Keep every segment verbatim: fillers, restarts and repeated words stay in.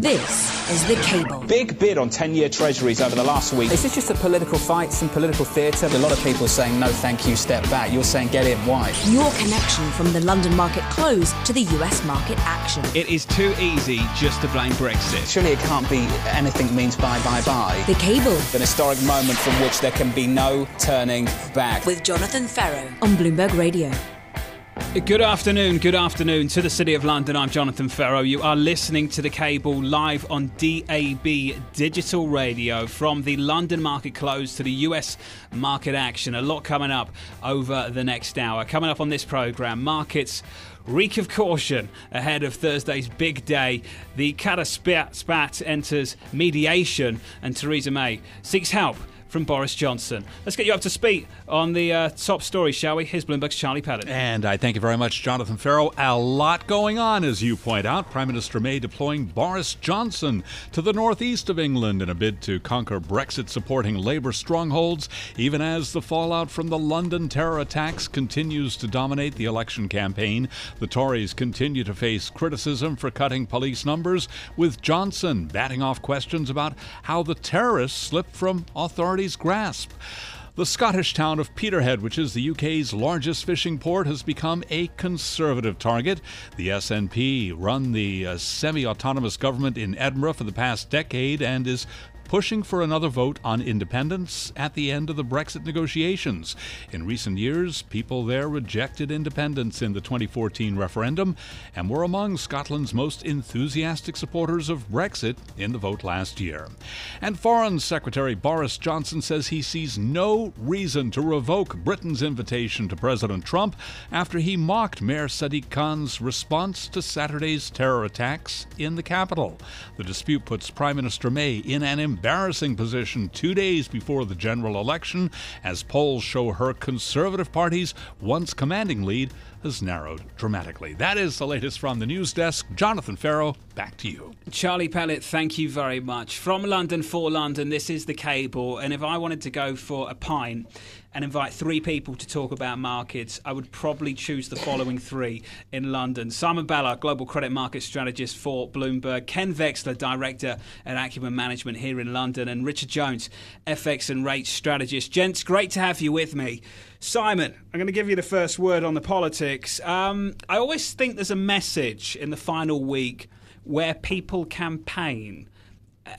This is The Cable. Big bid on ten-year treasuries over the last week. Is this just a political fight, some political theatre? A lot of people are saying, no, thank you, step back. You're saying, get in, why? Your connection from the London market close to the U S market action. It is too easy just to blame Brexit. Surely it can't be anything means bye, bye, bye. The Cable. An historic moment from which there can be no turning back. With Jonathan Ferro on Bloomberg Radio. Good afternoon, good afternoon to the City of London. I'm Jonathan Ferro. You are listening to The Cable live on D A B Digital Radio from the London market close to the U S market action. A lot coming up over the next hour. Coming up on this programme, markets reek of caution ahead of Thursday's big day. The Qatar spat enters mediation and Theresa May seeks help from Boris Johnson. Let's get you up to speed on the uh, top story, shall we? Here's Bloomberg's Charlie Padden. And I thank you very much, Jonathan Ferro. A lot going on, as you point out. Prime Minister May deploying Boris Johnson to the northeast of England in a bid to conquer Brexit supporting Labour strongholds, even as the fallout from the London terror attacks continues to dominate the election campaign. The Tories continue to face criticism for cutting police numbers, with Johnson batting off questions about how the terrorists slipped from authority grasp. The Scottish town of Peterhead, which is the U K's largest fishing port, has become a Conservative target. The S N P run the uh, semi-autonomous government in Edinburgh for the past decade and is pushing for another vote on independence at the end of the Brexit negotiations. In recent years, people there rejected independence in the twenty fourteen referendum and were among Scotland's most enthusiastic supporters of Brexit in the vote last year. And Foreign Secretary Boris Johnson says he sees no reason to revoke Britain's invitation to President Trump after he mocked Mayor Sadiq Khan's response to Saturday's terror attacks in the capital. The dispute puts Prime Minister May in an embarrassing position two days before the general election, as polls show her Conservative Party's once commanding lead has narrowed dramatically. That is the latest from the news desk. Jonathan Ferro, back to you. Charlie Pellett, thank you very much. From London for London, this is The Cable, and if I wanted to go for a pint and invite three people to talk about markets, I would probably choose the following three in London. Simon Ballard, Global Credit Market Strategist for Bloomberg. Ken Veksler, Director at Acumen Management here in London. And Richard Jones, F X and Rates Strategist. Gents, great to have you with me. Simon, I'm going to give you the first word on the politics. Um, I always think there's a message in the final week where people campaign.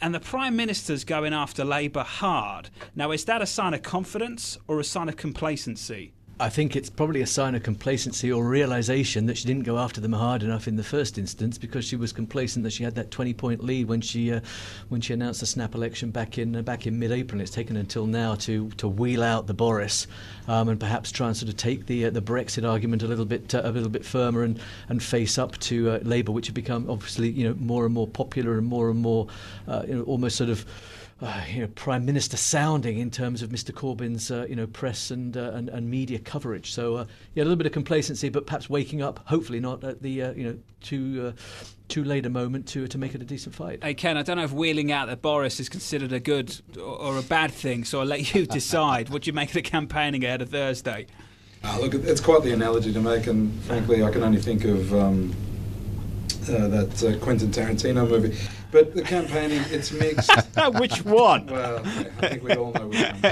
And the Prime Minister's going after Labour hard. Now, is that a sign of confidence or a sign of complacency? I think it's probably a sign of complacency or realisation that she didn't go after them hard enough in the first instance, because she was complacent that she had that twenty-point lead when she uh, when she announced the snap election back in uh, back in mid-April. It's taken until now to to wheel out the Boris um, and perhaps try and sort of take the uh, the Brexit argument a little bit uh, a little bit firmer and and face up to uh, Labour, which had become obviously you know more and more popular and more and more uh, you know almost sort of. Uh, you know, Prime Minister sounding in terms of Mister Corbyn's, uh, you know, press and, uh, and and media coverage. So, uh, yeah, a little bit of complacency, but perhaps waking up, hopefully not at the, uh, you know, too uh, too late a moment to to make it a decent fight. Hey, Ken, I don't know if wheeling out the Boris is considered a good or a bad thing, so I'll let you decide. What do you make of the campaigning ahead of Thursday? Uh, look, it's quite the analogy to make, and frankly, I can only think of Um, Uh, that uh, Quentin Tarantino movie. But the campaigning, it's mixed. Which one? Well, yeah, I think we all know which one.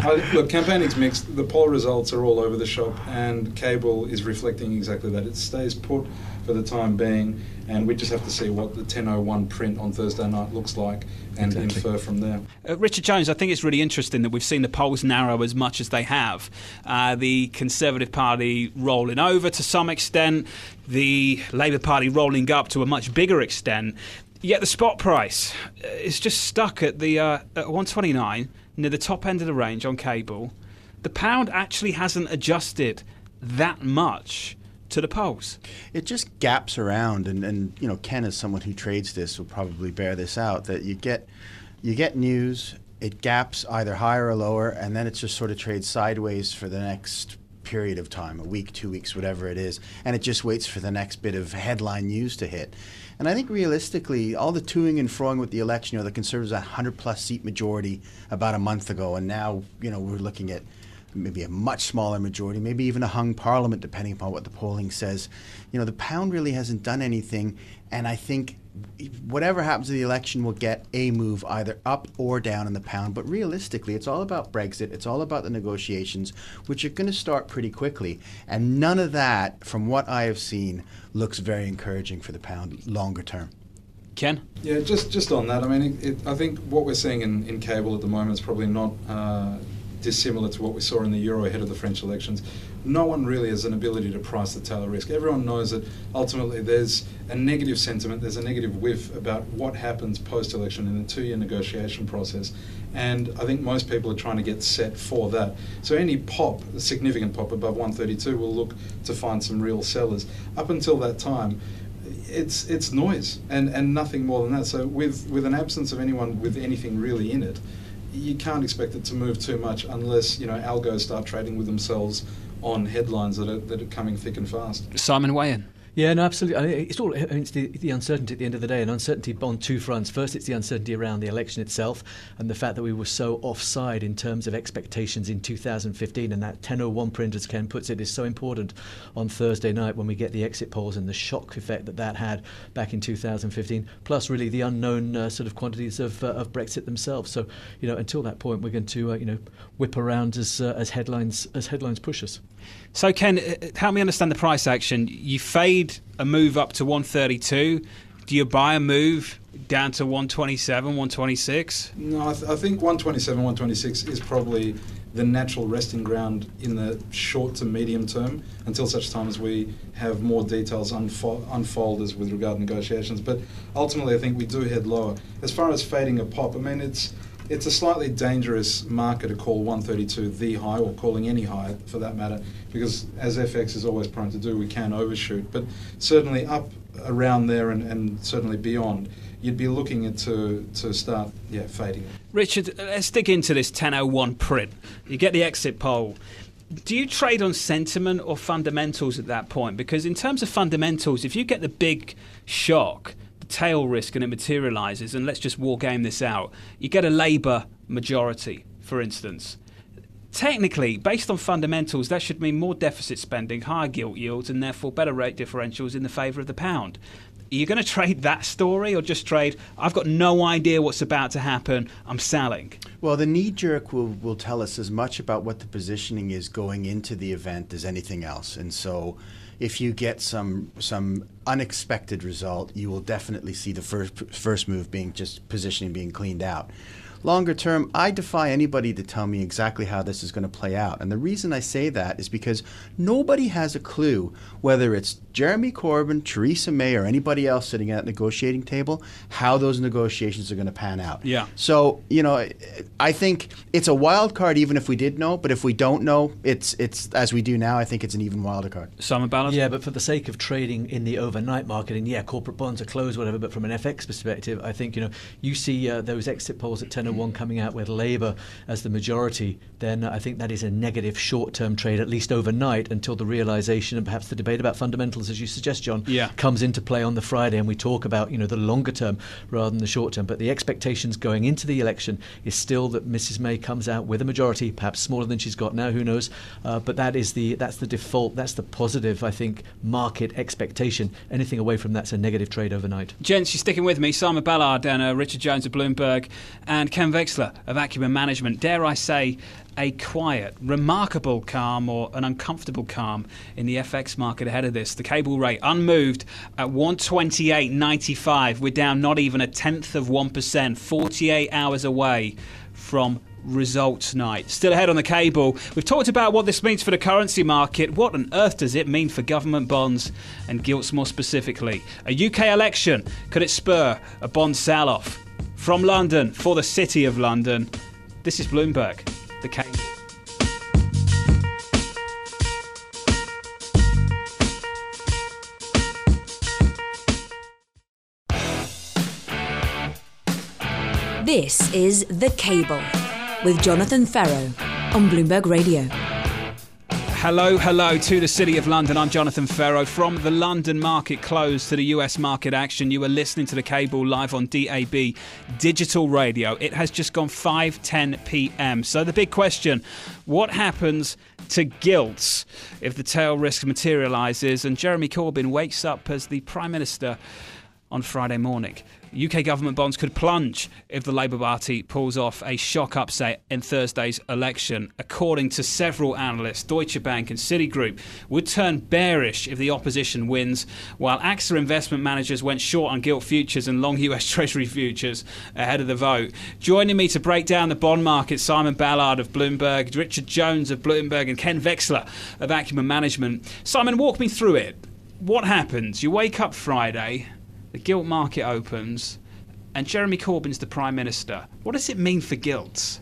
I, look, campaigning's mixed. The poll results are all over the shop, and Cable is reflecting exactly that. It stays put for the time being, and we just have to see what the ten oh one print on Thursday night looks like and exactly. Infer from there. Uh, Richard Jones, I think it's really interesting that we've seen the polls narrow as much as they have. Uh, the Conservative Party rolling over to some extent, the Labour Party rolling up to a much bigger extent, yet the spot price is just stuck at the uh, at one twenty-nine, near the top end of the range on Cable. The pound actually hasn't adjusted that much to the polls. It just gaps around, and, and you know, Ken, as someone who trades this, will probably bear this out, that you get you get news, it gaps either higher or lower, and then it just sort of trades sideways for the next period of time, a week, two weeks, whatever it is, and it just waits for the next bit of headline news to hit. And I think realistically, all the toing and froing with the election, you know, the Conservatives had a one hundred plus seat majority about a month ago, and now, you know, we're looking at maybe a much smaller majority, maybe even a hung parliament, depending upon what the polling says. You know, the pound really hasn't done anything, and I think whatever happens to the election will get a move either up or down in the pound. But realistically, it's all about Brexit. It's all about the negotiations, which are going to start pretty quickly. And none of that, from what I have seen, looks very encouraging for the pound longer term. Ken? Yeah, just, just on that, I mean, it, it, I think what we're seeing in, in cable at the moment is probably not uh, dissimilar to what we saw in the euro ahead of the French elections. No one really has an ability to price the tail risk. Everyone knows that ultimately there's a negative sentiment, there's a negative whiff about what happens post-election in the two-year negotiation process. And I think most people are trying to get set for that. So any pop, a significant pop above one thirty-two, will look to find some real sellers. Up until that time, it's it's noise and, and nothing more than that. So with, with an absence of anyone with anything really in it, you can't expect it to move too much unless, you know, algos start trading with themselves on headlines that are, that are coming thick and fast. Simon, weigh in. Yeah, no, absolutely. I mean, it's all. I mean, it's the, the uncertainty at the end of the day, and uncertainty on two fronts. First, it's the uncertainty around the election itself, and the fact that we were so offside in terms of expectations in two thousand fifteen, and that ten oh one print, as Ken puts it, is so important on Thursday night when we get the exit polls and the shock effect that that had back in two thousand fifteen. Plus, really, the unknown uh, sort of quantities of uh, of Brexit themselves. So, you know, until that point, we're going to uh, you know whip around as uh, as headlines as headlines push us. So, Ken, help me understand the price action. You fade a move up to one thirty-two. Do you buy a move down to one twenty-seven, one twenty-six? No, I, th- I think one twenty-seven, one twenty-six is probably the natural resting ground in the short to medium term until such time as we have more details unfo- unfold as with regard to negotiations. But ultimately, I think we do head lower. As far as fading a pop, I mean, it's... It's a slightly dangerous market to call one thirty-two the high, or calling any high for that matter, because as F X is always prone to do, we can overshoot. But certainly up around there and, and certainly beyond, you'd be looking at to, to start yeah, fading. Richard, let's dig into this ten oh one print. You get the exit poll. Do you trade on sentiment or fundamentals at that point? Because in terms of fundamentals, if you get the big shock, tail risk, and it materialises, and let's just war game this out, you get a Labour majority, for instance. Technically, based on fundamentals, that should mean more deficit spending, higher gilt yields, and therefore better rate differentials in the favour of the pound. Are you going to trade that story, or just trade, I've got no idea what's about to happen, I'm selling? Well, the knee-jerk will, will tell us as much about what the positioning is going into the event as anything else. And so if you get some some unexpected result, you will definitely see the first first move being just positioning being cleaned out. Longer term, I defy anybody to tell me exactly how this is going to play out. And the reason I say that is because nobody has a clue, whether it's Jeremy Corbyn, Theresa May, or anybody else sitting at the negotiating table, how those negotiations are going to pan out. Yeah. So, you know, I think it's a wild card even if we did know, but if we don't know, it's it's as we do now, I think it's an even wilder card. Simon Ballard? Yeah, but for the sake of trading in the overnight market, and yeah, corporate bonds are closed, whatever, but from an F X perspective, I think, you know, you see uh, those exit polls at ten oh one coming out with Labour as the majority, then I think that is a negative short-term trade, at least overnight, until the realisation and perhaps the debate about fundamentals, as you suggest, John, yeah. comes into play on the Friday, and we talk about, you know, the longer term rather than the short term. But the expectations going into the election is still that Missus May comes out with a majority, perhaps smaller than she's got now, who knows, uh, but that is the that's the default, that's the positive, I think, market expectation. Anything away from that's a negative trade overnight. Gents, you're sticking with me. Simon Ballard and uh, Richard Jones of Bloomberg, and Ken Veksler of Acumen Management. Dare I say, a quiet, remarkable calm, or an uncomfortable calm in the F X market ahead of this. The cable rate unmoved at one twenty-eight ninety-five. We're down not even a tenth of one percent, forty-eight hours away from results night. Still ahead on the cable. We've talked about what this means for the currency market. What on earth does it mean for government bonds and gilts more specifically? A U K election, could it spur a bond sell-off? From London, for the City of London, this is Bloomberg. The cable. This is The Cable with Jonathan Ferro on Bloomberg Radio. Hello, hello to the City of London. I'm Jonathan Ferro. From the London market close to the U S market action, you are listening to The Cable live on D A B Digital Radio. It has just gone five ten p.m. So the big question, what happens to gilts if the tail risk materialises and Jeremy Corbyn wakes up as the Prime Minister on Friday morning. U K government bonds could plunge if the Labour Party pulls off a shock upset in Thursday's election. According to several analysts, Deutsche Bank and Citigroup would turn bearish if the opposition wins, while A X A investment managers went short on gilt futures and long U S Treasury futures ahead of the vote. Joining me to break down the bond market, Simon Ballard of Bloomberg, Richard Jones of Bloomberg and Ken Veksler of Acumen Management. Simon, walk me through it. What happens? You wake up Friday, the gilt market opens, and Jeremy Corbyn's the Prime Minister. What does it mean for gilts?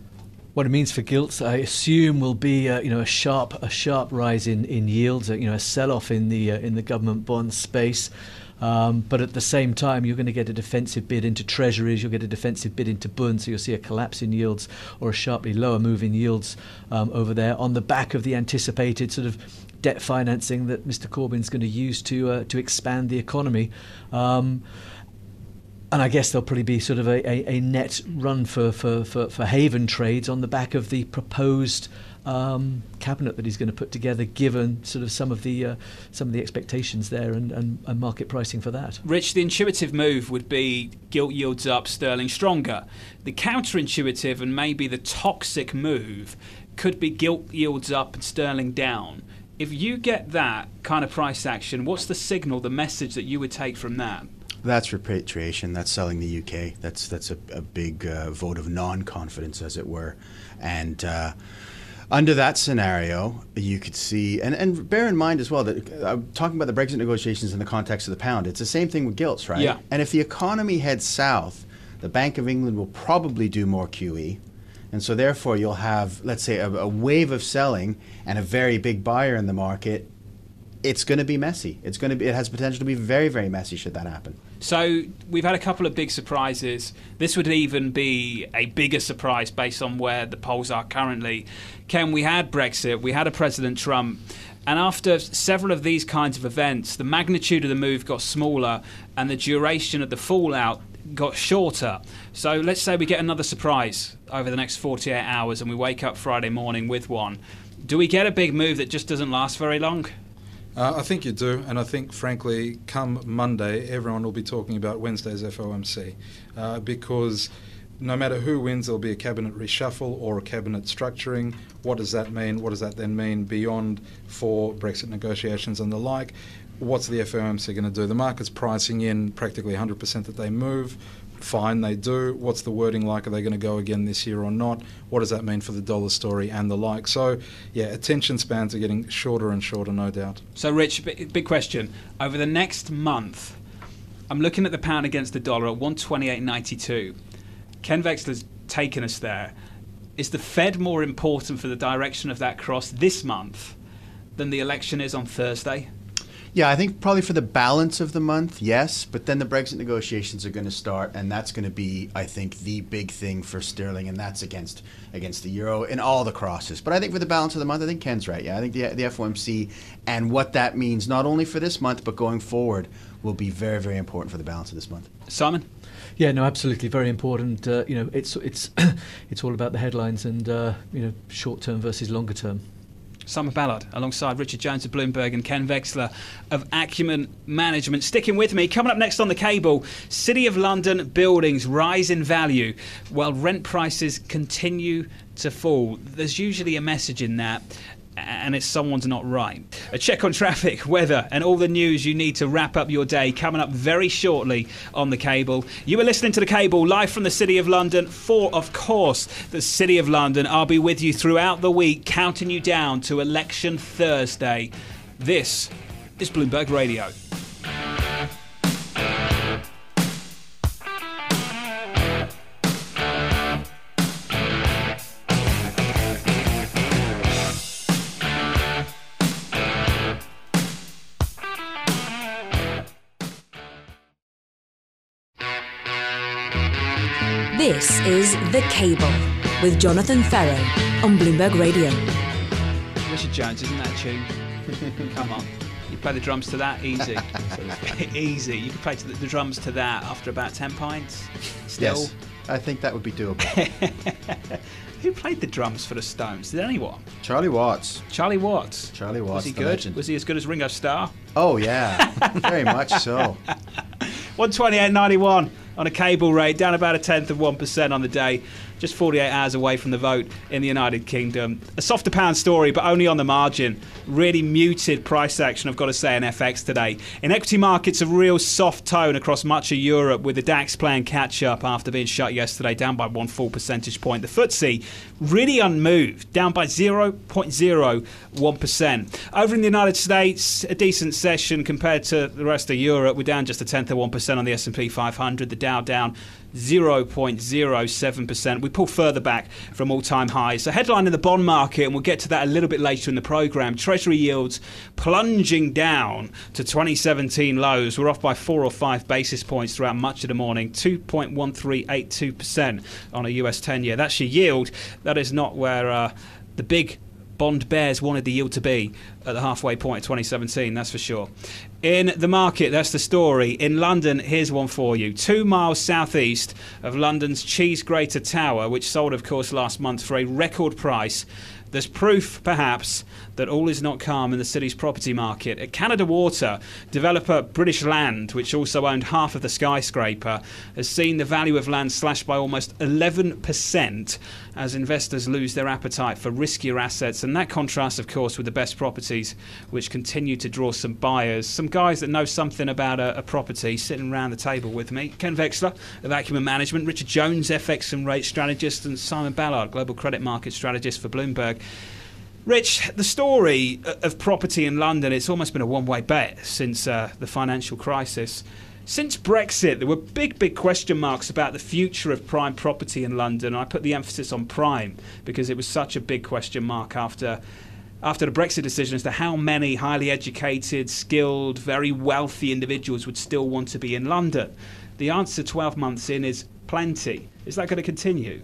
What it means for gilts, I assume, will be uh, you know a sharp a sharp rise in in yields, you know a sell-off in the uh, in the government bond space. Um, but at the same time, you're going to get a defensive bid into treasuries, you'll get a defensive bid into bunds, so you'll see a collapse in yields or a sharply lower move in yields um, over there on the back of the anticipated sort of debt financing that Mister Corbyn's going to use to uh, to expand the economy. Um, And I guess there'll probably be sort of a, a, a net run for, for, for, for haven trades on the back of the proposed um, cabinet that he's going to put together, given sort of some of the uh, some of the expectations there and, and, and market pricing for that. Rich, the intuitive move would be gilt yields up, sterling stronger. The counterintuitive and maybe the toxic move could be gilt yields up and sterling down. If you get that kind of price action, what's the signal, the message that you would take from that? That's repatriation. That's selling the U K. That's that's a, a big uh, vote of non-confidence, as it were. And uh, under that scenario, you could see, and, and bear in mind as well that I'm talking about the Brexit negotiations in the context of the pound. It's the same thing with gilts, right? Yeah. And if the economy heads south, the Bank of England will probably do more Q E. And so therefore, you'll have, let's say, a, a wave of selling and a very big buyer in the market. It's going to be messy. It's going to be. It has potential to be very, very messy should that happen. So we've had a couple of big surprises. This would even be a bigger surprise based on where the polls are currently. Ken, we had Brexit. We had a President Trump. And after several of these kinds of events, the magnitude of the move got smaller and the duration of the fallout got shorter. So let's say we get another surprise over the next forty-eight hours and we wake up Friday morning with one. Do we get a big move that just doesn't last very long? Uh, I think you do, and I think, frankly, come Monday, everyone will be talking about Wednesday's F O M C, uh, because no matter who wins, there'll be a cabinet reshuffle or a cabinet structuring. What does that mean? What does that then mean beyond for Brexit negotiations and the like? What's the F O M C going to do? The market's pricing in practically one hundred percent that they move. Fine, they do. What's the wording like? Are they going to go again this year or not? What does that mean for the dollar story and the like? So, yeah, attention spans are getting shorter and shorter, no doubt. So, Rich, big question. Over the next month, I'm looking at the pound against the dollar at one twenty-eight ninety-two. Ken Veksler's taken us there. Is the Fed more important for the direction of that cross this month than the election is on Thursday? Yeah, I think probably for the balance of the month, yes. But then the Brexit negotiations are going to start, and that's going to be, I think, the big thing for sterling, and that's against against the euro in all the crosses. But I think for the balance of the month, I think Ken's right. Yeah, I think the the F O M C and what that means, not only for this month but going forward, will be very, very important for the balance of this month. Simon? Yeah, no, absolutely, very important. Uh, you know, it's it's it's all about the headlines and uh, you know, short term versus longer term. Simon Ballard alongside Richard Jones of Bloomberg and Ken Veksler of Acumen Management. Sticking with me, coming up next on the cable, City of London buildings rise in value while rent prices continue to fall. There's usually a message in that, and it's someone's not right. A check on traffic, weather, and all the news you need to wrap up your day coming up very shortly on The Cable. You are listening to The Cable, live from the City of London for, of course, the City of London. I'll be with you throughout the week, counting you down to Election Thursday. This is Bloomberg Radio. This is The Cable with Jonathan Ferro on Bloomberg Radio. Richard Jones, isn't that a tune? Come on. You play the drums to that? Easy. Easy. You can play to the, the drums to that after about ten pints? Still? Yes, I think that would be doable. Who played the drums for the Stones? Did anyone? Charlie Watts. Charlie Watts? Charlie Watts. Was he good? Legend. Was he as good as Ringo Starr? Oh, yeah. Very much so. one twenty-eight ninety-one on a cable rate, down about a tenth of one percent on the day, just forty-eight hours away from the vote in the United Kingdom. A softer pound story, but only on the margin. Really muted price action, I've got to say, in F X today. In equity markets, a real soft tone across much of Europe, with the DAX playing catch-up after being shut yesterday, down by one full percentage point. The FTSE really unmoved, down by zero point zero one percent. Over in the United States, a decent session compared to the rest of Europe. We're down just a tenth of one percent on the S and P five hundred. The Dow down zero point zero seven percent. We pull further back from all-time highs. So headline in the bond market, and we'll get to that a little bit later in the programme. Treasury yields plunging down to twenty seventeen lows. We're off by four or five basis points throughout much of the morning. two point one three eight two percent on a U S ten-year. That's your yield. That is not where uh, the big bond bears wanted the yield to be at the halfway point of twenty seventeen, that's for sure. In the market, that's the story. In London, here's one for you. Two miles southeast of London's Cheese Grater Tower, which sold, of course, last month for a record price. There's proof, perhaps, that all is not calm in the city's property market. At Canada Water, developer British Land, which also owned half of the skyscraper, has seen the value of land slashed by almost eleven percent as investors lose their appetite for riskier assets. And that contrasts, of course, with the best properties, which continue to draw some buyers. Some guys that know something about a, a property sitting around the table with me. Ken Veksler of Acumen Management, Richard Jones, F X and Rate Strategist, and Simon Ballard, Global Credit Market Strategist for Bloomberg. Rich, the story of property in London, it's almost been a one-way bet since uh, the financial crisis. Since Brexit, there were big, big question marks about the future of prime property in London. And I put the emphasis on prime because it was such a big question mark after, after the Brexit decision as to how many highly educated, skilled, very wealthy individuals would still want to be in London. The answer twelve months in is plenty. Is that going to continue?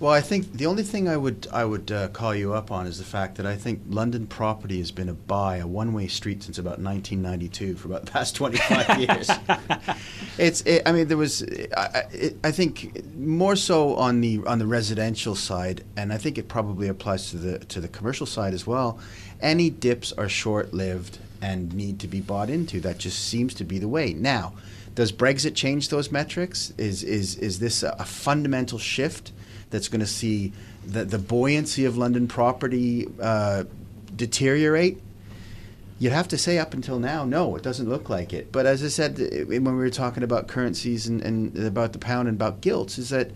Well, I think the only thing I would I would uh, call you up on is the fact that I think London property has been a buy, a one-way street since about nineteen ninety-two, for about the past twenty-five years. It's it, I mean there was I, it, I think more so on the on the residential side, and I think it probably applies to the to the commercial side as well. Any dips are short-lived and need to be bought into. That just seems to be the way now. Does Brexit change those metrics? Is is is this a, a fundamental shift that's going to see the, the buoyancy of London property uh, deteriorate? You'd have to say up until now, no, it doesn't look like it. But as I said it, when we were talking about currencies and, and about the pound and about gilts, is that,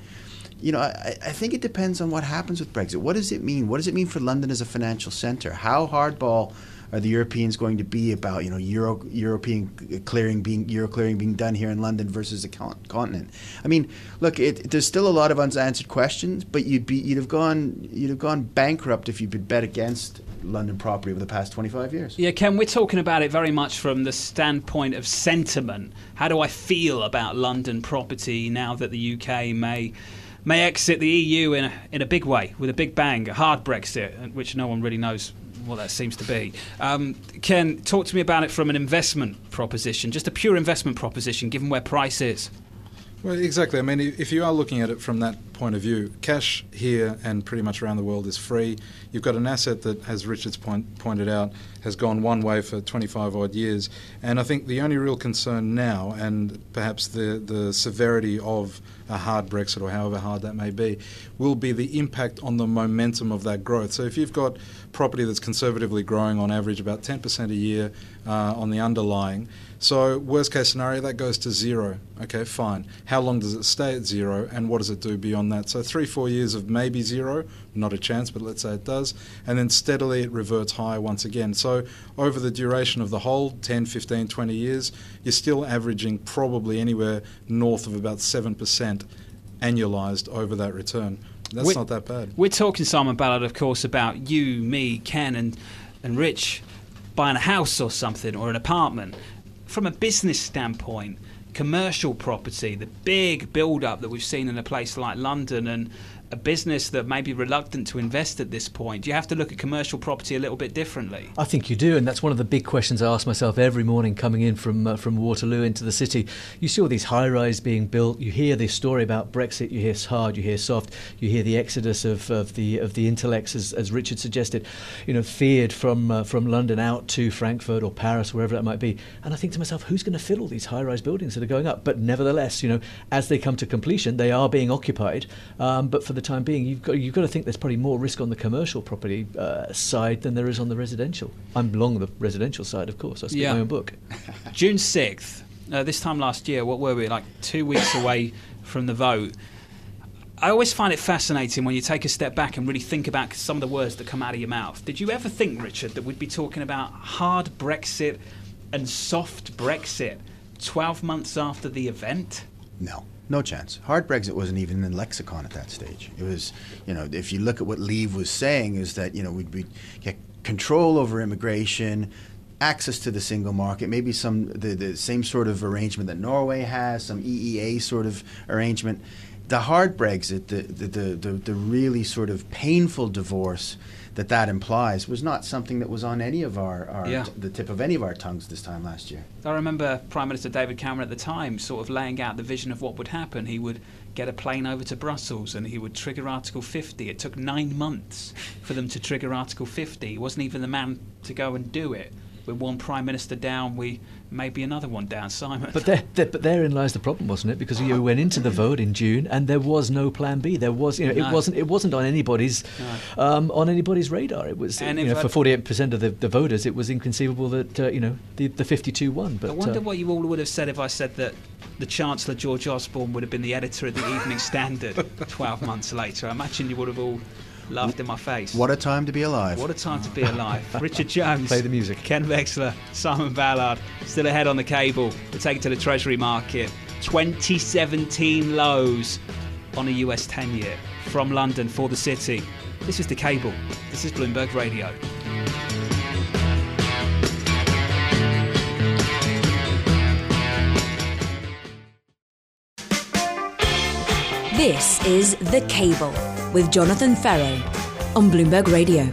you know, I, I think it depends on what happens with Brexit. What does it mean? What does it mean for London as a financial center? How hardball are the Europeans going to be about, you know, Euro European clearing being Euro clearing being done here in London versus the continent? I mean, look, it, there's still a lot of unanswered questions, but you'd be you'd have gone you'd have gone bankrupt if you'd bet against London property over the past twenty-five years. Yeah, Ken, we're talking about it very much from the standpoint of sentiment. How do I feel about London property now that the U K may may exit the E U in a, in a big way, with a big bang, a hard Brexit, which no one really knows well, that seems to be. Um, Ken, talk to me about it from an investment proposition, just a pure investment proposition, given where price is. Well, exactly. I mean, if you are looking at it from that point of view, cash here and pretty much around the world is free. You've got an asset that, as Richard's point, pointed out, has gone one way for twenty-five odd years. And I think the only real concern now, and perhaps the, the severity of a hard Brexit, or however hard that may be, will be the impact on the momentum of that growth. So if you've got property that's conservatively growing on average about ten percent a year uh, on the underlying, so worst case scenario, that goes to zero. Okay, fine. How long does it stay at zero, and what does it do beyond that? So three, four years of maybe zero, not a chance, but let's say it does, and then steadily it reverts higher once again. So over the duration of the whole, ten, fifteen, twenty years, you're still averaging probably anywhere north of about seven percent annualized over that return. That's we're, not that bad. We're talking, Simon Ballard, of course, about you, me, Ken, and, and Rich buying a house or something, or an apartment. From a business standpoint, commercial property, the big build-up that we've seen in a place like London and a business that may be reluctant to invest at this point? Do you have to look at commercial property a little bit differently? I think you do, and that's one of the big questions I ask myself every morning coming in from uh, from Waterloo into the city. You see all these high-rise being built. You hear this story about Brexit. You hear hard, you hear soft. You hear the exodus of, of the of the intellects, as, as Richard suggested, you know, feared from uh, from London out to Frankfurt or Paris, wherever that might be. And I think to myself, who's going to fill all these high-rise buildings that are going up? But nevertheless, you know, as they come to completion, they are being occupied. Um, but for the time being, you've got, you've got to think there's probably more risk on the commercial property uh, side than there is on the residential. I'm long the residential side, of course. I speak yeah. my own book. June sixth, uh, this time last year, what were we, like two weeks away from the vote? I always find it fascinating when you take a step back and really think about some of the words that come out of your mouth. Did you ever think, Richard, that we'd be talking about hard Brexit and soft Brexit twelve months after the event? No. No chance. Hard Brexit wasn't even in lexicon at that stage. It was, you know, if you look at what Leave was saying, is that, you know, we'd be, get control over immigration, access to the single market, maybe some the, the same sort of arrangement that Norway has, some E E A sort of arrangement. The hard Brexit, the, the, the, the, the really sort of painful divorce that that implies was not something that was on any of our, our yeah. t- the tip of any of our tongues this time last year. I remember Prime Minister David Cameron at the time sort of laying out the vision of what would happen. He would get a plane over to Brussels and he would trigger Article fifty. It took nine months for them to trigger Article fifty. He wasn't even the man to go and do it. With one Prime Minister down, we may be another one down, Simon. But, there, there, but therein lies the problem, wasn't it? Because you went into the vote in June, and there was no Plan B. There was, you know, no. it wasn't, it wasn't on anybody's, no. um, on anybody's radar. It was, and you know, for forty-eight percent of the, the voters, it was inconceivable that uh, you know the, the fifty-two won. But I wonder uh, what you all would have said if I said that the Chancellor George Osborne would have been the editor of the Evening Standard twelve months later. I imagine you would have all laughed in my face. What a time to be alive. What a time to be alive. Richard Jones. Play the music. Ken Veksler, Simon Ballard. Still ahead on the cable. We're taking to the Treasury market. twenty seventeen lows on a U S ten-year. From London for the city. This is The Cable. This is Bloomberg Radio. This is The Cable with Jonathan Ferro on Bloomberg Radio.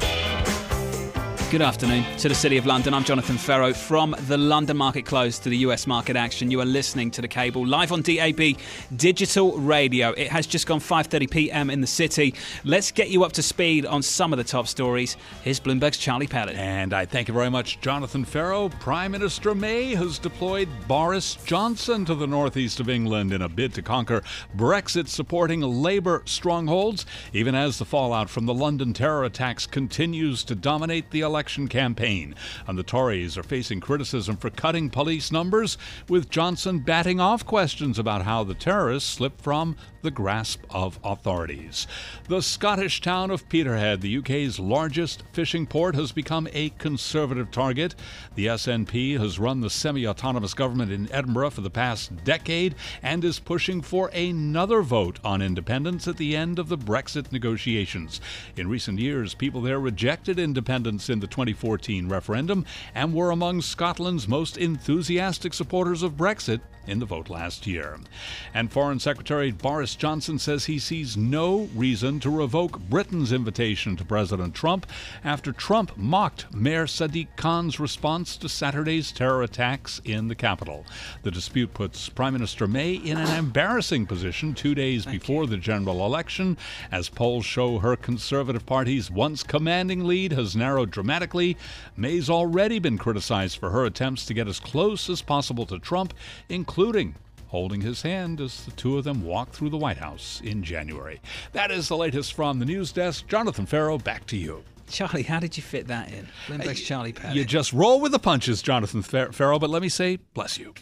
Good afternoon to the City of London. I'm Jonathan Ferro from the London market close to the U S market action. You are listening to The Cable live on D A B Digital Radio. It has just gone five thirty p.m. in the city. Let's get you up to speed on some of the top stories. Here's Bloomberg's Charlie Padden. And I thank you very much, Jonathan Ferro. Prime Minister May has deployed Boris Johnson to the northeast of England in a bid to conquer Brexit-supporting Labour strongholds, even as the fallout from the London terror attacks continues to dominate the election. election campaign. And the Tories are facing criticism for cutting police numbers, with Johnson batting off questions about how the terrorists slipped from the grasp of authorities. The Scottish town of Peterhead, the U K's largest fishing port, has become a Conservative target. The S N P has run the semi-autonomous government in Edinburgh for the past decade and is pushing for another vote on independence at the end of the Brexit negotiations. In recent years, people there rejected independence in the twenty fourteen referendum and were among Scotland's most enthusiastic supporters of Brexit in the vote last year. And Foreign Secretary Boris Johnson says he sees no reason to revoke Britain's invitation to President Trump after Trump mocked Mayor Sadiq Khan's response to Saturday's terror attacks in the capital. The dispute puts Prime Minister May in an embarrassing position two days Thank before you. the general election, as polls show her Conservative Party's once commanding lead has narrowed dramatically. May's already been criticized for her attempts to get as close as possible to Trump, including holding his hand as the two of them walked through the White House in January. That is the latest from the news desk. Jonathan Ferro, back to you. Charlie, how did you fit that in? Bloomberg's uh, Charlie Pellett. You just roll with the punches, Jonathan Fer- Ferro, but let me say, bless you.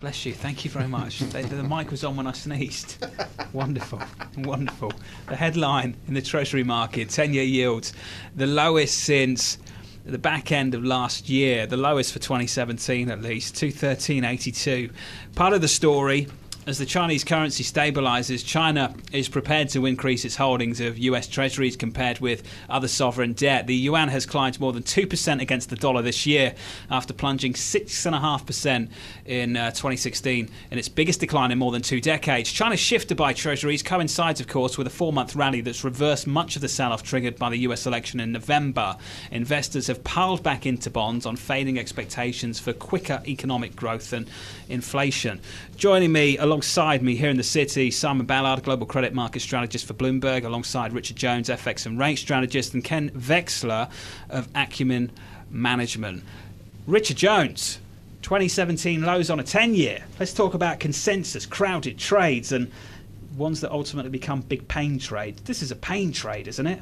Bless you. Thank you very much. the, the mic was on when I sneezed. Wonderful. Wonderful. The headline in the Treasury market, ten-year yields, the lowest since the back end of last year, the lowest for twenty seventeen at least, two thirteen eighty-two. Part of the story as the Chinese currency stabilizes, China is prepared to increase its holdings of U S treasuries compared with other sovereign debt. The yuan has climbed more than two percent against the dollar this year after plunging six point five percent in uh, twenty sixteen in its biggest decline in more than two decades. China's shift to buy treasuries coincides, of course, with a four-month rally that's reversed much of the sell-off triggered by the U S election in November. Investors have piled back into bonds on fading expectations for quicker economic growth and inflation. Joining me, alongside me here in the city, Simon Ballard, Global Credit Market Strategist for Bloomberg, alongside Richard Jones, F X and Rate Strategist, and Ken Veksler of Acumen Management. Richard Jones, twenty seventeen lows on a ten-year. Let's talk about consensus, crowded trades, and ones that ultimately become big pain trades. This is a pain trade, isn't it?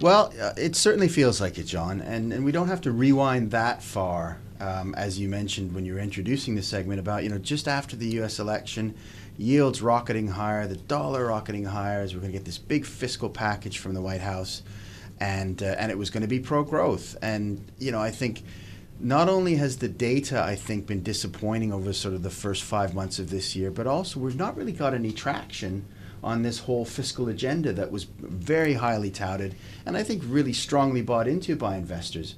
Well, uh, it certainly feels like it, John, and, and we don't have to rewind that far. Um, as you mentioned when you were introducing this segment about, you know, just after the U S election, yields rocketing higher, the dollar rocketing higher, as we're going to get this big fiscal package from the White House, and uh, and it was going to be pro-growth. And, you know, I think not only has the data, I think, been disappointing over sort of the first five months of this year, but also we've not really got any traction on this whole fiscal agenda that was very highly touted and I think really strongly bought into by investors.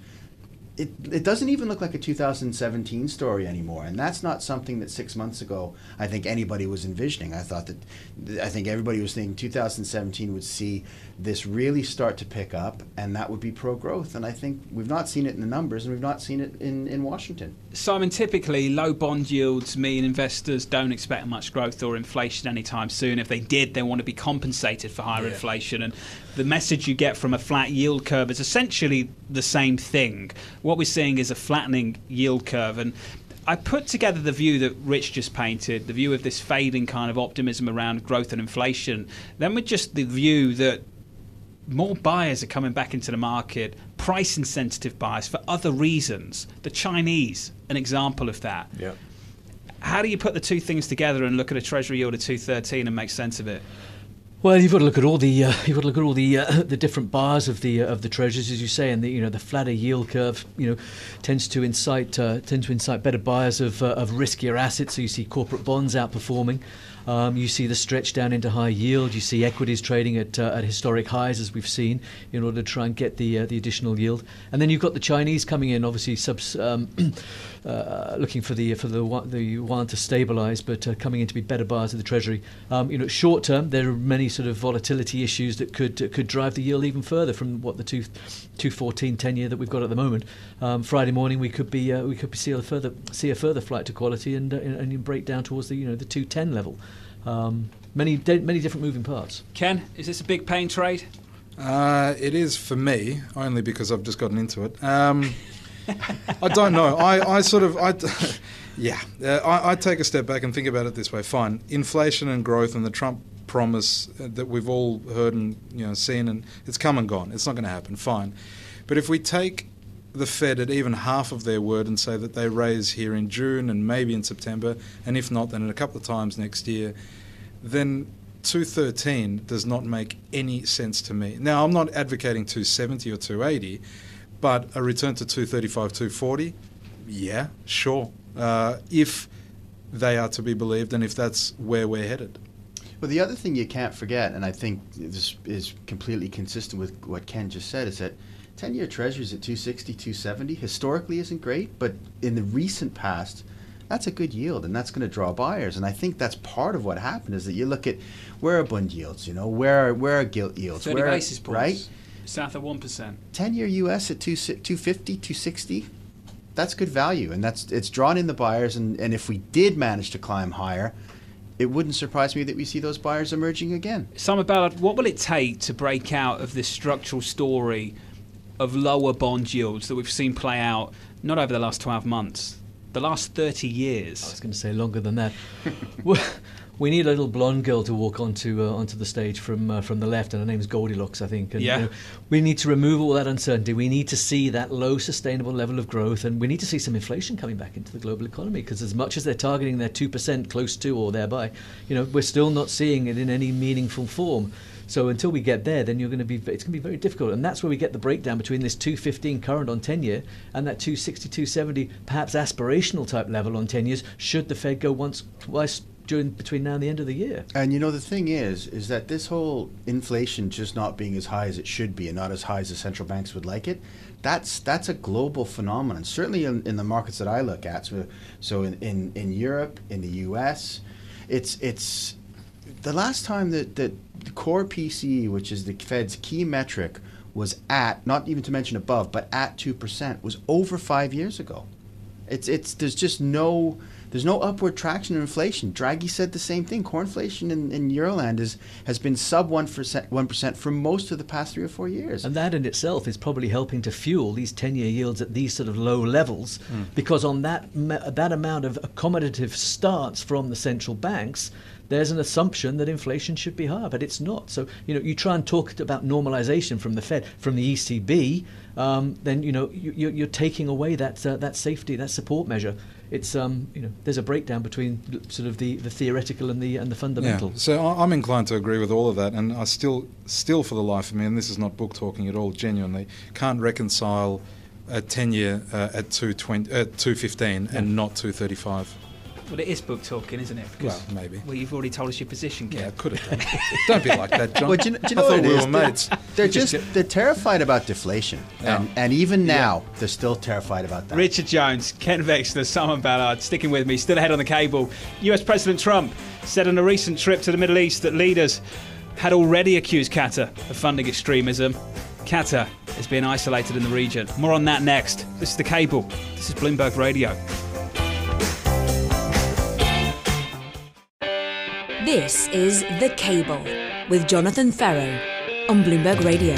It, it doesn't even look like a two thousand seventeen story anymore, and that's not something that six months ago I think anybody was envisioning. I thought that I think everybody was thinking two thousand seventeen would see this really start to pick up, and that would be pro-growth, and I think we've not seen it in the numbers, and we've not seen it in, in Washington. Simon, typically low bond yields mean investors don't expect much growth or inflation anytime soon. If they did, they want to be compensated for higher yeah. inflation, and the message you get from a flat yield curve is essentially the same thing. What we're seeing is a flattening yield curve, and I put together the view that Rich just painted, the view of this fading kind of optimism around growth and inflation, then with just the view that more buyers are coming back into the market, price insensitive buyers for other reasons. The Chinese, an example of that. Yeah. How do you put the two things together and look at a Treasury yield of two thirteen and make sense of it? Well, you've got to look at all the uh, you've got to look at all the uh, the different bars of the uh, of the treasuries, as you say, and the you know the flatter yield curve you know tends to incite uh, tends to incite better buyers of uh, of riskier assets. So you see corporate bonds outperforming. Um, you see the stretch down into high yield. You see equities trading at uh, at historic highs, as we've seen, in order to try and get the uh, the additional yield. And then you've got the Chinese coming in, obviously subs, um, uh, looking for the for the the yuan to stabilise, but uh, coming in to be better buyers of the treasury. Um, you know, short term, there are many sort of volatility issues that could uh, could drive the yield even further from what the two two fourteen ten year that we've got at the moment. Um, Friday morning, we could be uh, we could be see a further see a further flight to quality and uh, and break down towards the you know the two ten level. Um, many de- many different moving parts. Ken, is this a big pain trade? Uh, it is for me, only because I've just gotten into it. Um, I don't know. I, I sort of... I, yeah. Uh, I, I take a step back and think about it this way. Fine. Inflation and growth and the Trump promise that we've all heard and you know seen, and it's come and gone. It's not going to happen. Fine. But if we take the Fed at even half of their word and say that they raise here in June and maybe in September, and if not, then a couple of times next year, then two thirteen does not make any sense to me. Now, I'm not advocating two seventy or two eighty, but a return to two thirty-five, two forty, yeah, sure, uh, if they are to be believed and if that's where we're headed. Well, the other thing you can't forget, and I think this is completely consistent with what Ken just said, is that ten-year treasuries at two sixty, two seventy historically isn't great, but in the recent past, that's a good yield, and that's going to draw buyers. And I think that's part of what happened is that you look at where are bond yields, you know, where are, where are gilt yields, thirty where basis are, points, right? South of one percent. ten-year U S at two fifty, two sixty, that's good value, and that's it's drawn in the buyers. And, and if we did manage to climb higher, it wouldn't surprise me that we see those buyers emerging again. Simon Ballard, what will it take to break out of this structural story of lower bond yields that we've seen play out not over the last twelve months, the last thirty years? I was going to say longer than that. We need a little blonde girl to walk onto uh, onto the stage from uh, from the left, and her name's Goldilocks, I think. And, yeah. You know, we need to remove all that uncertainty. We need to see that low, sustainable level of growth, and we need to see some inflation coming back into the global economy. Because as much as they're targeting their two percent, close to or thereby, you know, we're still not seeing it in any meaningful form. So until we get there, then you're going to be it's going to be very difficult, and that's where we get the breakdown between this two fifteen current on ten-year and that two sixty, two seventy, perhaps aspirational type level on ten years. Should the Fed go once, twice, during between now and the end of the year. And you know, the thing is, is that this whole inflation just not being as high as it should be and not as high as the central banks would like it, that's that's a global phenomenon, certainly in, in the markets that I look at. So, so in, in, in Europe, in the U S, it's it's the last time that, that the core P C E, which is the Fed's key metric, was at, not even to mention above, but at two percent, was over five years ago. It's it's there's just no there's no upward traction in inflation. Draghi said the same thing. Core inflation in, in Euroland is has been sub one percent one percent for most of the past three or four years. And that in itself is probably helping to fuel these ten-year yields at these sort of low levels, mm. because on that that amount of accommodative stance from the central banks, there's an assumption that inflation should be higher, but it's not. So, you know, you try and talk about normalization from the Fed, from the E C B, um, then, you know, you, you're taking away that uh, that safety, that support measure. It's, um, you know, there's a breakdown between sort of the, the theoretical and the and the fundamental. Yeah. So I'm inclined to agree with all of that, and I still, still for the life of me, and this is not book talking at all, genuinely, can't reconcile a ten-year uh, at two twenty, uh, two fifteen yeah. and not two thirty-five. Well, it is book talking, isn't it? Because, well, maybe. Well, you've already told us your position, Ken. Yeah, I could have done. Don't be like that, John. Well, do you, do you know I thought we were mates. They're just, they're terrified about deflation. Yeah. And, and even now, yeah. they're still terrified about that. Richard Jones, Ken Veksler, Simon Ballard, sticking with me, still ahead on the cable. U S President Trump said on a recent trip to the Middle East that leaders had already accused Qatar of funding extremism. Qatar is being isolated in the region. More on that next. This is The Cable. This is Bloomberg Radio. This is The Cable with Jonathan Ferro on Bloomberg Radio.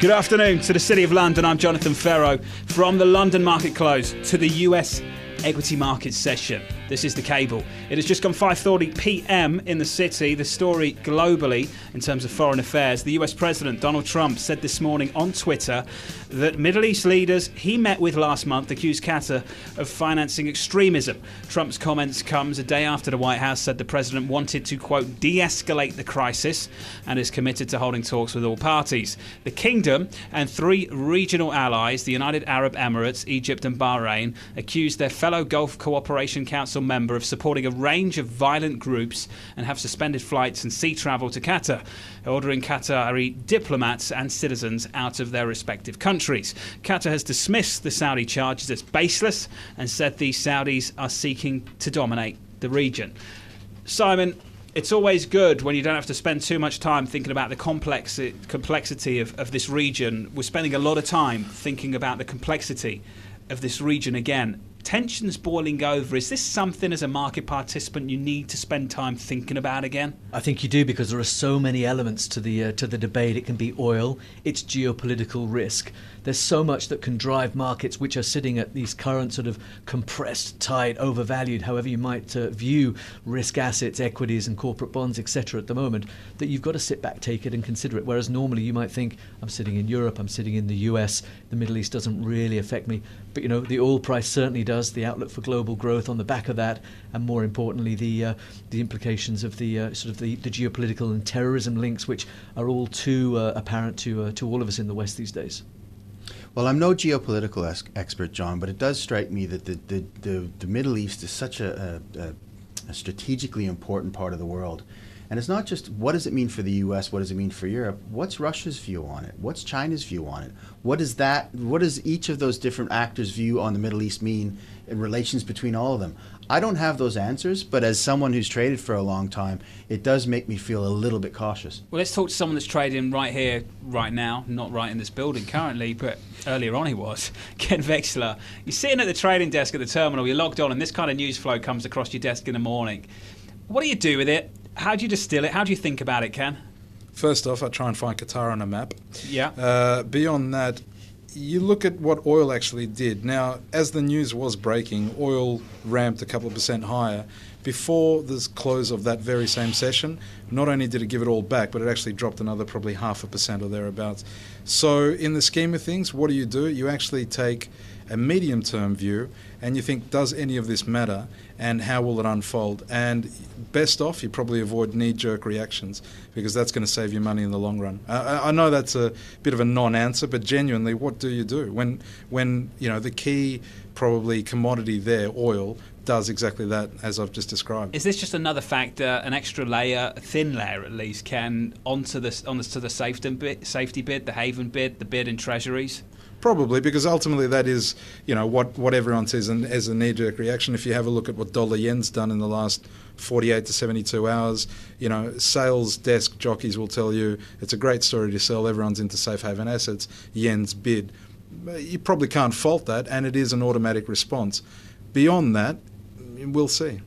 Good afternoon to the City of London. I'm Jonathan Ferro. From the London market close to the U S equity market session, this is The Cable. It has just gone five thirty p m in the city. The story globally in terms of foreign affairs. The U S President Donald Trump said this morning on Twitter that Middle East leaders he met with last month accused Qatar of financing extremism. Trump's comments comes a day after the White House said the president wanted to, quote, de-escalate the crisis and is committed to holding talks with all parties. The kingdom and three regional allies, the United Arab Emirates, Egypt and Bahrain, accused their fellow Gulf Cooperation Council member of supporting a range of violent groups and have suspended flights and sea travel to Qatar, ordering Qatari diplomats and citizens out of their respective countries. Qatar has dismissed the Saudi charges as baseless and said the Saudis are seeking to dominate the region. Simon, it's always good when you don't have to spend too much time thinking about the complex complexity of, of this region. We're spending a lot of time thinking about the complexity of this region again. Tensions boiling over. Is this something as a market participant you need to spend time thinking about again? I think you do, because there are so many elements to the uh, to the debate. It can be oil, it's geopolitical risk. There's so much that can drive markets which are sitting at these current sort of compressed, tight, overvalued, however you might uh, view risk assets, equities and corporate bonds, et cetera at the moment, that you've got to sit back, take it and consider it. Whereas normally you might think, I'm sitting in Europe, I'm sitting in the U S, the Middle East doesn't really affect me. But, you know, the oil price certainly does. The outlook for global growth on the back of that, and more importantly, the uh, the implications of the uh, sort of the, the geopolitical and terrorism links, which are all too uh, apparent to uh, to all of us in the West these days. Well, I'm no geopolitical ex- expert, John, but it does strike me that the the, the, the Middle East is such a, a, a strategically important part of the world. And it's not just what does it mean for the U S, what does it mean for Europe? What's Russia's view on it? What's China's view on it? What is that? What does each of those different actors' view on the Middle East mean in relations between all of them? I don't have those answers, but as someone who's traded for a long time, it does make me feel a little bit cautious. Well, let's talk to someone that's trading right here, right now, not right in this building currently, but earlier on he was. Ken Veksler, you're sitting at the trading desk at the terminal, you're logged on, and this kind of news flow comes across your desk in the morning. What do you do with it? How do you distill it? How do you think about it, Ken? First off, I try and find Qatar on a map. Yeah. Uh, beyond that, you look at what oil actually did. Now, as the news was breaking, oil ramped a couple of percent higher. Before the close of that very same session, not only did it give it all back, but it actually dropped another probably half a percent or thereabouts. So in the scheme of things, what do you do? You actually take a medium-term view, and you think, does any of this matter, and how will it unfold? And best off, you probably avoid knee-jerk reactions, because that's going to save you money in the long run. I, I know that's a bit of a non-answer, but genuinely, what do you do when, when you know the key, probably commodity there, oil, does exactly that, as I've just described. Is this just another factor, an extra layer, a thin layer at least, Ken, onto the, onto the safety bid, safety bid, the haven bid, the bid in treasuries? Probably, because ultimately that is, you know, what, what everyone sees as a knee-jerk reaction. If you have a look at what dollar yen's done in the last forty-eight to seventy-two hours, you know, sales desk jockeys will tell you it's a great story to sell, everyone's into safe haven assets, yen's bid. You probably can't fault that, and it is an automatic response. Beyond that, we'll see.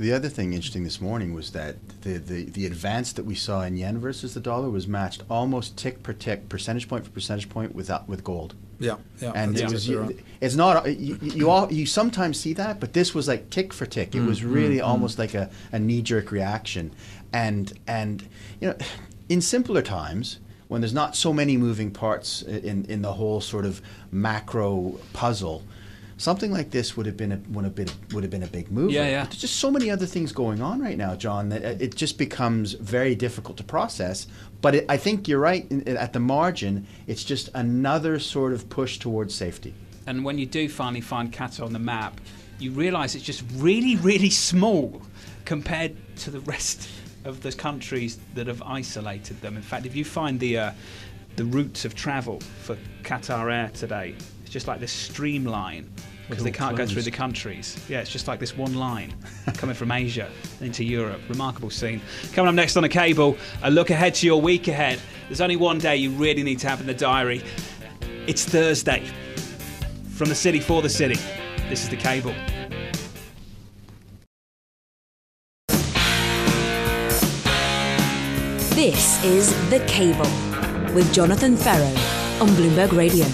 The other thing interesting this morning was that the, the, the advance that we saw in yen versus the dollar was matched almost tick per tick, percentage point for percentage point, without with gold. Yeah, yeah. And it was, you, it's not you, you all you sometimes see that, but this was like tick for tick. It mm, was really mm, almost mm. like a, a knee jerk reaction, and and you know, in simpler times, when there's not so many moving parts in in the whole sort of macro puzzle, something like this would have been a would have been would have been a big move. Yeah, yeah. But there's just so many other things going on right now, John, that it just becomes very difficult to process. But it, I think you're right. In, at the margin, it's just another sort of push towards safety. And when you do finally find Qatar on the map, you realise it's just really, really small compared to the rest of the countries that have isolated them. In fact, if you find the uh, the routes of travel for Qatar Air today, it's just like this streamline. Because they can't closed. go through the countries. Yeah, it's just like this one line coming from Asia into Europe. Remarkable scene. Coming up next on The Cable, a look ahead to your week ahead. There's only one day you really need to have in the diary. It's Thursday. From the city for the city, this is The Cable. This is The Cable with Jonathan Ferro on Bloomberg Radio.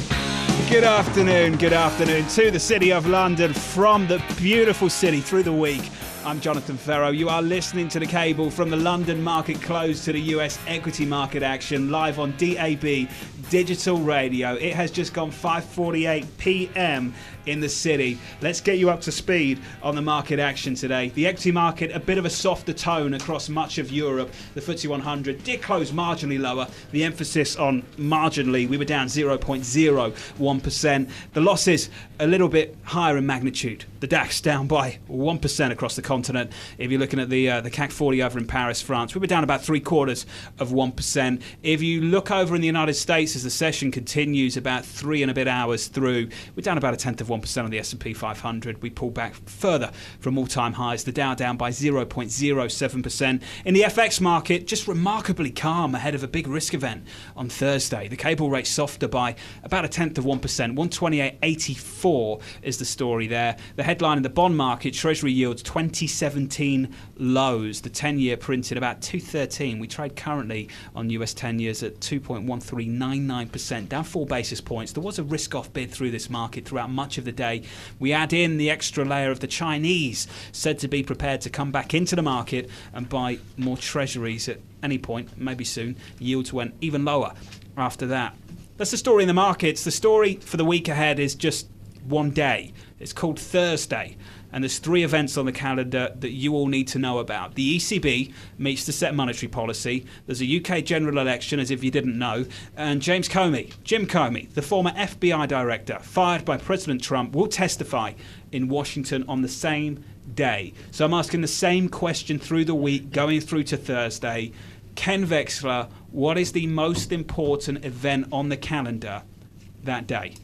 Good afternoon, good afternoon to the City of London from the beautiful city through the week. I'm Jonathan Ferro. You are listening to The Cable from the London market close to the U S equity market action, live on D A B Digital Radio. It has just gone five forty-eight p m in the city. Let's get you up to speed on the market action today. The equity market, a bit of a softer tone across much of Europe. The F T S E one hundred did close marginally lower. The emphasis on marginally. We were down zero point zero one percent. The losses a little bit higher in magnitude. The DAX down by one percent across the continent. If you're looking at the uh, the C A C forty over in Paris, France, we were down about three quarters of one percent. If you look over in the United States as the session continues about three and a bit hours through, we're down about a tenth of one percent. one percent on the S and P five hundred. We pull back further from all-time highs. The Dow down by zero point zero seven percent. In the F X market, just remarkably calm ahead of a big risk event on Thursday. The cable rate softer by about a tenth of one percent. one twenty-eight eighty-four is the story there. The headline in the bond market, Treasury yields twenty seventeen lows. The ten-year printed about two thirteen. We trade currently on U S ten years at two point one three nine nine percent, down four basis points. There was a risk-off bid through this market throughout much of the day. We add in the extra layer of the Chinese said to be prepared to come back into the market and buy more treasuries at any point, maybe soon. Yields went even lower after that. That's the story in the markets. The story for the week ahead is just one day. It's called Thursday. And there's three events on the calendar that you all need to know about. The E C B meets to set monetary policy. There's a U K general election, as if you didn't know. And James Comey, Jim Comey, the former F B I director, fired by President Trump, will testify in Washington on the same day. So I'm asking the same question through the week, going through to Thursday. Ken Veksler, what is the most important event on the calendar that day?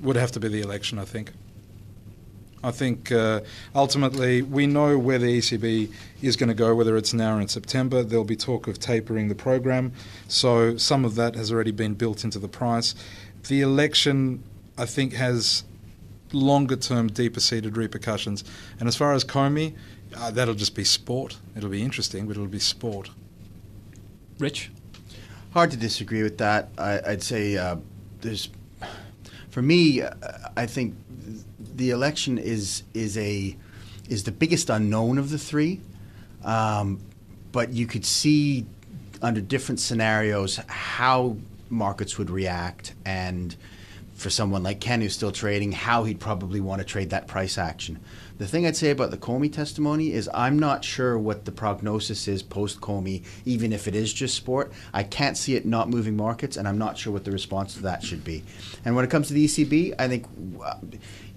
Would have to be the election, I think. I think uh, ultimately we know where the E C B is going to go, whether it's now or in September. There'll be talk of tapering the program. So some of that has already been built into the price. The election, I think, has longer-term, deeper-seated repercussions. And as far as Comey, uh, that'll just be sport. It'll be interesting, but it'll be sport. Rich? Hard to disagree with that. I, I'd say uh, there's... For me, uh, I think the election is is a is the biggest unknown of the three, um, but you could see under different scenarios how markets would react, and for someone like Ken who's still trading, how he'd probably want to trade that price action. The thing I'd say about the Comey testimony is I'm not sure what the prognosis is post-Comey, even if it is just sport. I can't see it not moving markets, and I'm not sure what the response to that should be. And when it comes to the E C B, I think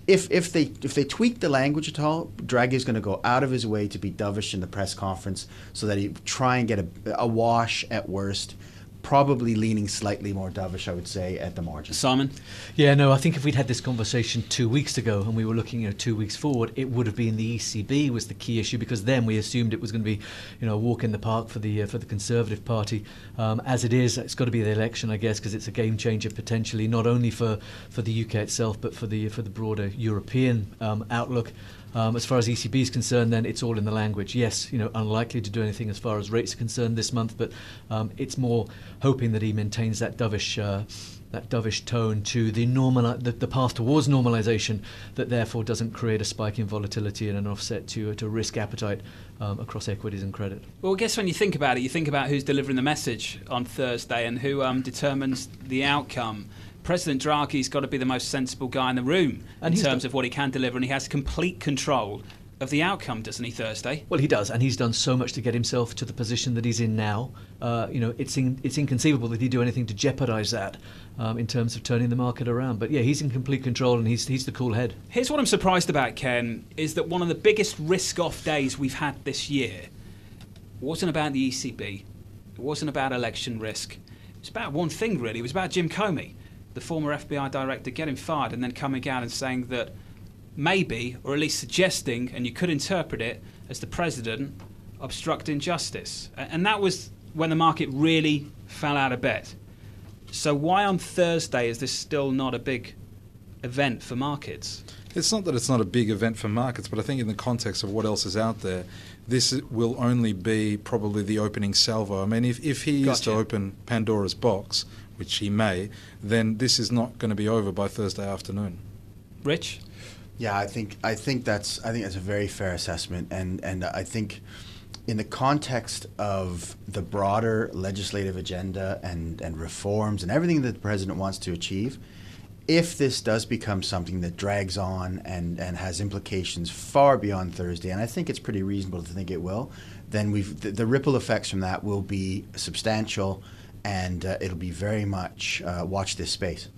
If if they if they tweak the language at all, Draghi's going to go out of his way to be dovish in the press conference so that he try and get a, a wash at worst, probably leaning slightly more dovish, I would say, at the margin. Simon? Yeah, no, I think if we'd had this conversation two weeks ago and we were looking, you know, two weeks forward, it would have been the E C B was the key issue, because then we assumed it was going to be, you know, a walk in the park for the uh, for the Conservative Party. Um, as it is, it's got to be the election, I guess, because it's a game changer potentially, not only for, for the U K itself, but for the for the broader European um, outlook. Um, as far as E C B is concerned, then it's all in the language. Yes, you know, unlikely to do anything as far as rates are concerned this month, but um, it's more hoping that he maintains that dovish, uh, that dovish tone to the normal, the, the path towards normalisation, that therefore doesn't create a spike in volatility and an offset to to risk appetite um, across equities and credit. Well, I guess when you think about it, you think about who's delivering the message on Thursday and who um, determines the outcome. President Draghi's got to be the most sensible guy in the room in terms of what he can deliver, and he has complete control of the outcome, doesn't he, Thursday? Well, he does, and he's done so much to get himself to the position that he's in now. Uh, you know, it's in, it's inconceivable that he'd do anything to jeopardise that um, in terms of turning the market around. But yeah, he's in complete control, and he's he's the cool head. Here's what I'm surprised about, Ken, is that one of the biggest risk-off days we've had this year wasn't about the E C B. It wasn't about election risk. It was about one thing, really. It was about Jim Comey, the former F B I director, getting fired and then coming out and saying that maybe, or at least suggesting, and you could interpret it as the president obstructing justice. And that was when the market really fell out of bed. So why on Thursday is this still not a big event for markets? It's not that it's not a big event for markets, but I think in the context of what else is out there, this will only be probably the opening salvo. I mean, if, if he is to open Pandora's box, which he may, then this is not going to be over by Thursday afternoon. Rich? Yeah, I think I think that's I think that's a very fair assessment, and and I think in the context of the broader legislative agenda and and reforms and everything that the president wants to achieve, if this does become something that drags on and and has implications far beyond Thursday, and I think it's pretty reasonable to think it will, then we've the, the ripple effects from that will be substantial. And uh, it'll be very much uh, watch this space.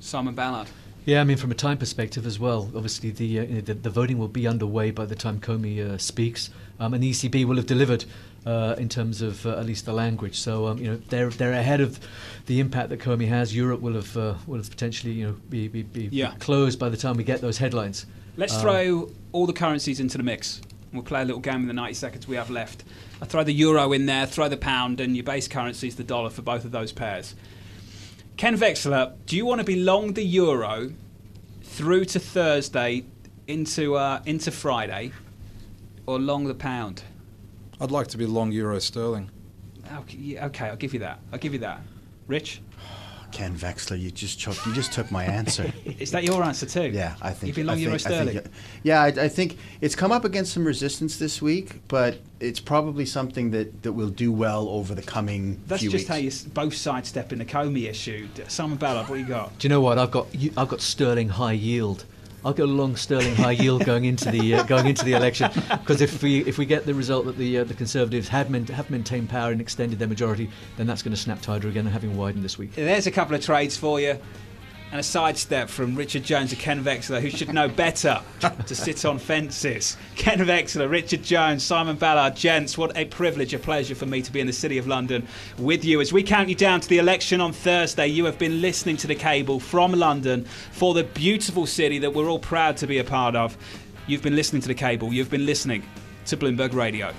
Simon Ballard. Yeah, I mean, from a time perspective as well, obviously the uh, you know, the, the voting will be underway by the time Comey uh, speaks, um, and the E C B will have delivered uh, in terms of uh, at least the language. So um, you know, they're they're ahead of the impact that Comey has. Europe will have uh, will have potentially, you know, be be, be yeah. closed by the time we get those headlines. Let's uh, throw all the currencies into the mix. We'll play a little game in the ninety seconds we have left. I throw the euro in there, throw the pound, and your base currency is the dollar for both of those pairs. Ken Veksler, do you want to be long the euro through to Thursday into uh, into Friday, or long the pound? I'd like to be long euro sterling. Okay, okay, I'll give you that. I'll give you that. Rich? Ken Veksler, you just took you just took my answer. Is that your answer too? Yeah, I think. You've been long euro sterling. Yeah, I, I think it's come up against some resistance this week, but it's probably something that, that will do well over the coming. That's few just weeks. How you both sidestep in the Comey issue. Simon Ballard, what do you got? Do you know what I've got? I've got sterling high yield. I'll go long sterling high yield going into the uh, going into the election, because if we if we get the result that the uh, the Conservatives have man- have maintained power and extended their majority, then that's going to snap Tider again, having widened this week. There's a couple of trades for you, and a sidestep from Richard Jones to Ken Veksler, who should know better to sit on fences. Ken Veksler, Richard Jones, Simon Ballard, gents, what a privilege, a pleasure for me to be in the City of London with you. As we count you down to the election on Thursday, you have been listening to The Cable from London for the beautiful city that we're all proud to be a part of. You've been listening to The Cable. You've been listening to Bloomberg Radio.